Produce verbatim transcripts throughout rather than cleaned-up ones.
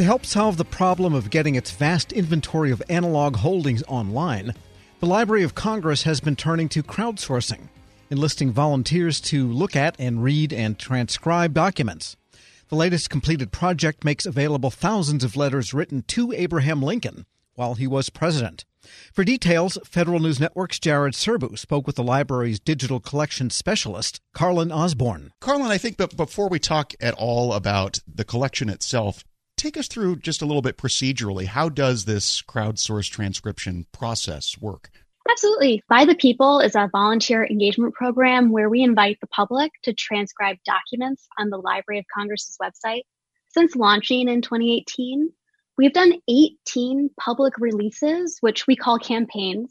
To help solve the problem of getting its vast inventory of analog holdings online, the Library of Congress has been turning to crowdsourcing, enlisting volunteers to look at and read and transcribe documents. The latest completed project makes available thousands of letters written to Abraham Lincoln while he was president. For details, Federal News Network's Jared Serbu spoke with the library's digital collection specialist, Carlyn Osborne. Carlyn, I think but before we talk at all about the collection itself, take us through just a little bit procedurally. How does this crowdsourced transcription process work? Absolutely. By the People is our volunteer engagement program where we invite the public to transcribe documents on the Library of Congress's website. Since launching in twenty eighteen, we've done eighteen public releases, which we call campaigns,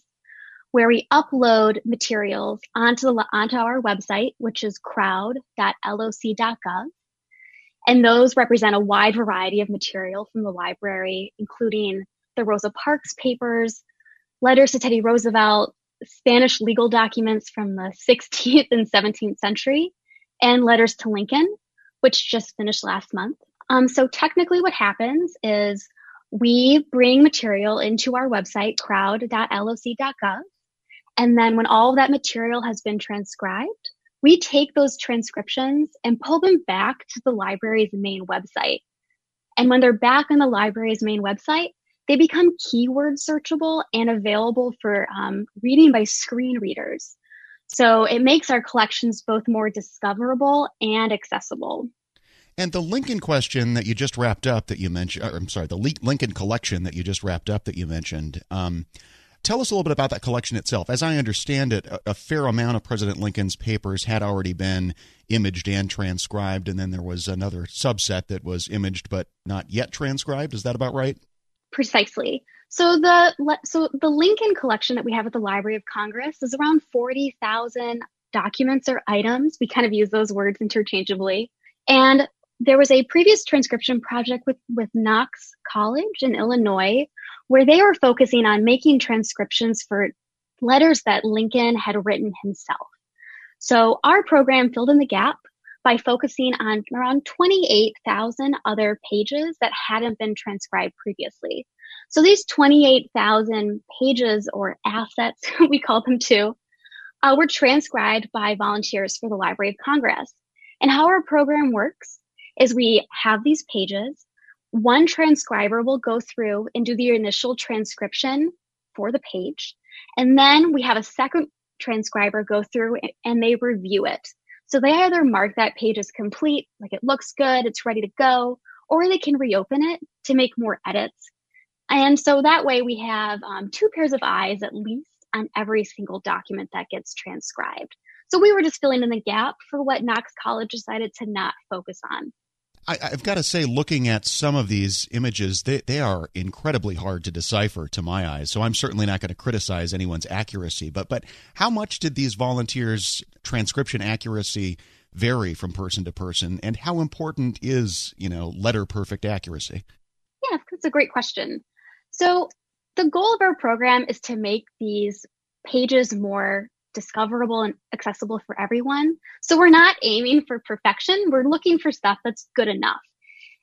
where we upload materials onto, the, onto our website, which is crowd dot L O C dot gov. And those represent a wide variety of material from the library, including the Rosa Parks papers, letters to Teddy Roosevelt, Spanish legal documents from the sixteenth and seventeenth century, and letters to Lincoln, which just finished last month. Um, so technically what happens is we bring material into our website, crowd dot L O C dot gov, and then when all of that material has been transcribed, we take those transcriptions and pull them back to the library's main website. And when they're back on the library's main website, they become keyword searchable and available for um, reading by screen readers. So it makes our collections both more discoverable and accessible. And the Lincoln question that you just wrapped up that you mentioned, or I'm sorry, the Lincoln collection that you just wrapped up that you mentioned, um, tell us a little bit about that collection itself. As I understand it, a, a fair amount of President Lincoln's papers had already been imaged and transcribed, and then there was another subset that was imaged but not yet transcribed. Is that about right? Precisely. So the so the Lincoln collection that we have at the Library of Congress is around forty thousand documents or items. We kind of use those words interchangeably. And there was a previous transcription project with, with Knox College in Illinois, where they were focusing on making transcriptions for letters that Lincoln had written himself. So our program filled in the gap by focusing on around twenty-eight thousand other pages that hadn't been transcribed previously. So these twenty-eight thousand pages or assets, we call them too, uh, were transcribed by volunteers for the Library of Congress. And how our program works is we have these pages. One transcriber will go through and do the initial transcription for the page. And then we have a second transcriber go through and they review it. So they either mark that page as complete, like it looks good, it's ready to go, or they can reopen it to make more edits. And so that way we have um, two pairs of eyes at least on every single document that gets transcribed. So we were just filling in the gap for what Knox College decided to not focus on. I, I've got to say, looking at some of these images, they, they are incredibly hard to decipher to my eyes. So I'm certainly not going to criticize anyone's accuracy. But but how much did these volunteers' transcription accuracy vary from person to person? And how important is, you know, letter perfect accuracy? Yeah, that's a great question. So the goal of our program is to make these pages more discoverable and accessible for everyone. So we're not aiming for perfection. We're looking for stuff that's good enough.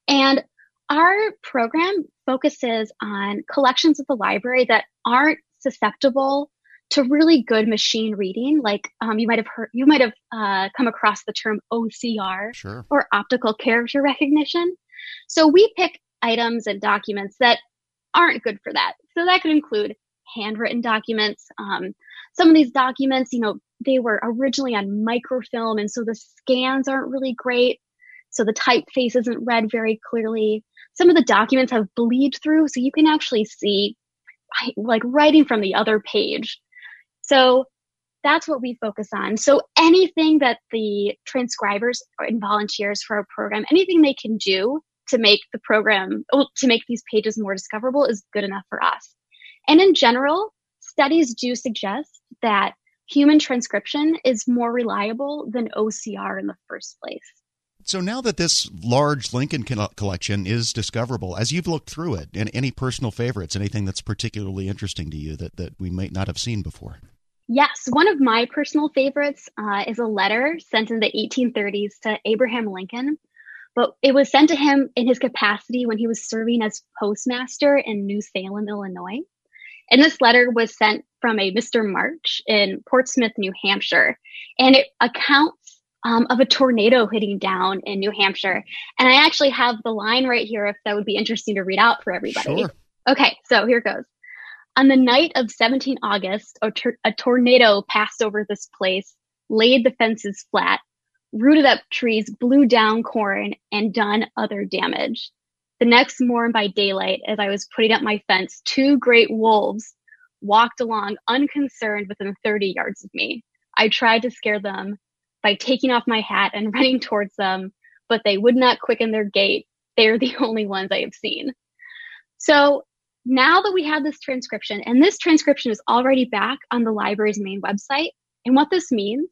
And our program focuses on collections at the library that aren't susceptible to really good machine reading. Like um, you might have heard, you might have uh, come across the term O C R, sure, or optical character recognition. So we pick items and documents that aren't good for that. So that could include handwritten documents. Um, some of these documents, you know, they were originally on microfilm, and so the scans aren't really great. So the typeface isn't read very clearly. Some of the documents have bleed through, so you can actually see like writing from the other page. So that's what we focus on. So anything that the transcribers and volunteers for our program, anything they can do to make the program, to make these pages more discoverable is good enough for us. And in general, studies do suggest that human transcription is more reliable than O C R in the first place. So now that this large Lincoln collection is discoverable, as you've looked through it, and any personal favorites, anything that's particularly interesting to you that, that we might not have seen before? Yes. One of my personal favorites uh, is a letter sent in the eighteen thirties to Abraham Lincoln But it was sent to him in his capacity when he was serving as postmaster in New Salem, Illinois. And this letter was sent from a Mister March in Portsmouth, New Hampshire. And it accounts um, of a tornado hitting down in New Hampshire. And I actually have the line right here if that would be interesting to read out for everybody. Sure. Okay, so here goes. On the night of the seventeenth of August, a, tor- a tornado passed over this place, laid the fences flat, rooted up trees, blew down corn, and done other damage. The next morn by daylight, as I was putting up my fence, two great wolves walked along unconcerned within thirty yards of me. I tried to scare them by taking off my hat and running towards them, but they would not quicken their gait. They are the only ones I have seen. So now that we have this transcription, and this transcription is already back on the library's main website, and what this means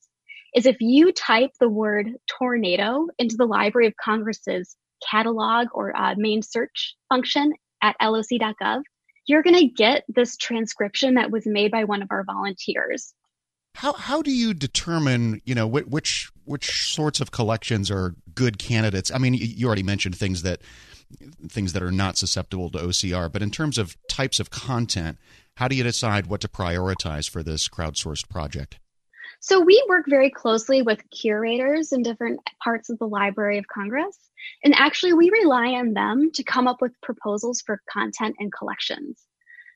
is if you type the word tornado into the Library of Congress's catalog or uh, main search function at L O C dot gov, you're going to get this transcription that was made by one of our volunteers. How how do you determine, you know, which which sorts of collections are good candidates? I mean, you already mentioned things that things that are not susceptible to O C R, but in terms of types of content, how do you decide what to prioritize for this crowdsourced project? So we work very closely with curators in different parts of the Library of Congress, and actually we rely on them to come up with proposals for content and collections.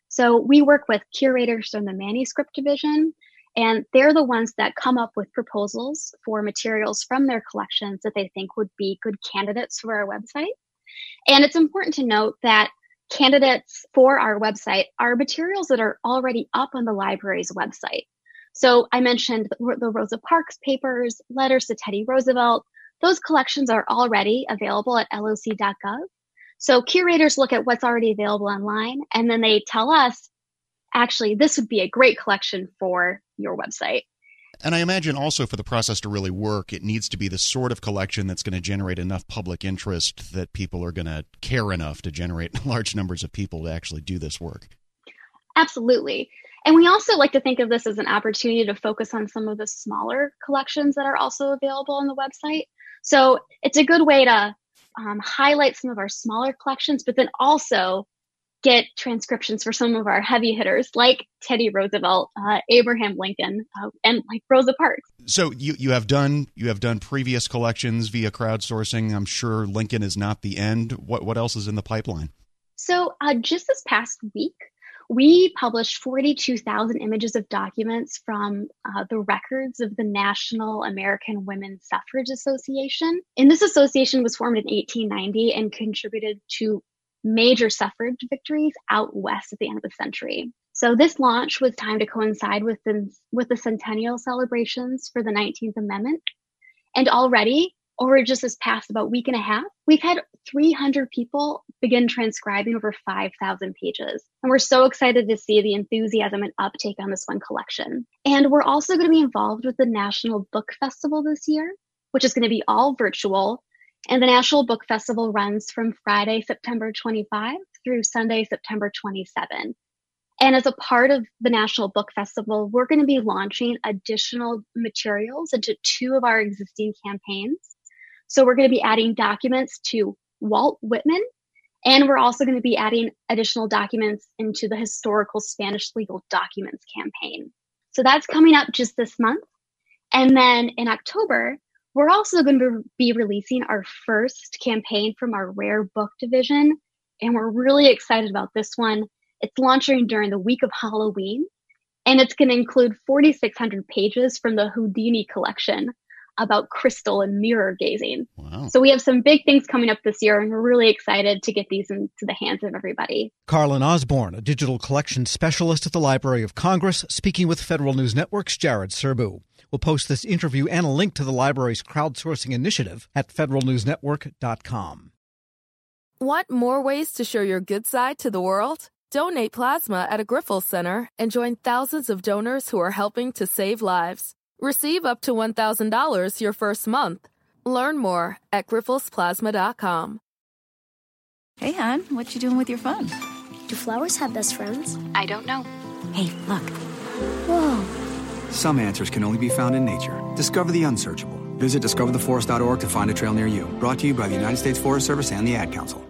So we work with curators from the manuscript division, and they're the ones that come up with proposals for materials from their collections that they think would be good candidates for our website. And it's important to note that candidates for our website are materials that are already up on the library's website. So I mentioned the Rosa Parks papers, letters to Teddy Roosevelt. Those collections are already available at L O C dot gov. So curators look at what's already available online, and then they tell us, actually, this would be a great collection for your website. And I imagine also for the process to really work, it needs to be the sort of collection that's going to generate enough public interest that people are going to care enough to generate large numbers of people to actually do this work. Absolutely. And we also like to think of this as an opportunity to focus on some of the smaller collections that are also available on the website. So it's a good way to um, highlight some of our smaller collections, but then also get transcriptions for some of our heavy hitters like Teddy Roosevelt, uh, Abraham Lincoln, uh, and like Rosa Parks. So you, you have done you have done previous collections via crowdsourcing. I'm sure Lincoln is not the end. What what else is in the pipeline? So uh, just this past week, we published forty-two thousand images of documents from uh, the records of the National American Women's Suffrage Association. And this association was formed in eighteen ninety and contributed to major suffrage victories out west at the end of the century. So this launch was timed to coincide with the, with the centennial celebrations for the nineteenth amendment. And already, over just this past about week and a half, we've had three hundred people begin transcribing over five thousand pages. And we're so excited to see the enthusiasm and uptake on this one collection. And we're also going to be involved with the National Book Festival this year, which is going to be all virtual. And the National Book Festival runs from Friday, September twenty-fifth through Sunday, September twenty-seventh. And as a part of the National Book Festival, we're going to be launching additional materials into two of our existing campaigns. So we're going to be adding documents to Walt Whitman, and we're also going to be adding additional documents into the historical Spanish legal documents campaign. So that's coming up just this month. And then in October, we're also going to be releasing our first campaign from our rare book division. And we're really excited about this one. It's launching during the week of Halloween, and it's going to include forty-six hundred pages from the Houdini collection about crystal and mirror gazing. Wow. So we have some big things coming up this year, and we're really excited to get these into the hands of everybody. Carlyn Osborne, a digital collection specialist at the Library of Congress, speaking with Federal News Network's Jared Serbu. We'll post this interview and a link to the library's crowdsourcing initiative at federal news network dot com. Want more ways to show your good side to the world? Donate plasma at a Grifols Center and join thousands of donors who are helping to save lives. Receive up to one thousand dollars your first month. Learn more at grifols plasma dot com. Hey, hon, what you doing with your phone? Do flowers have best friends? I don't know. Hey, look. Whoa. Some answers can only be found in nature. Discover the unsearchable Visit discover the forest dot org to find a trail near you. Brought to you by the United States Forest Service and the Ad Council.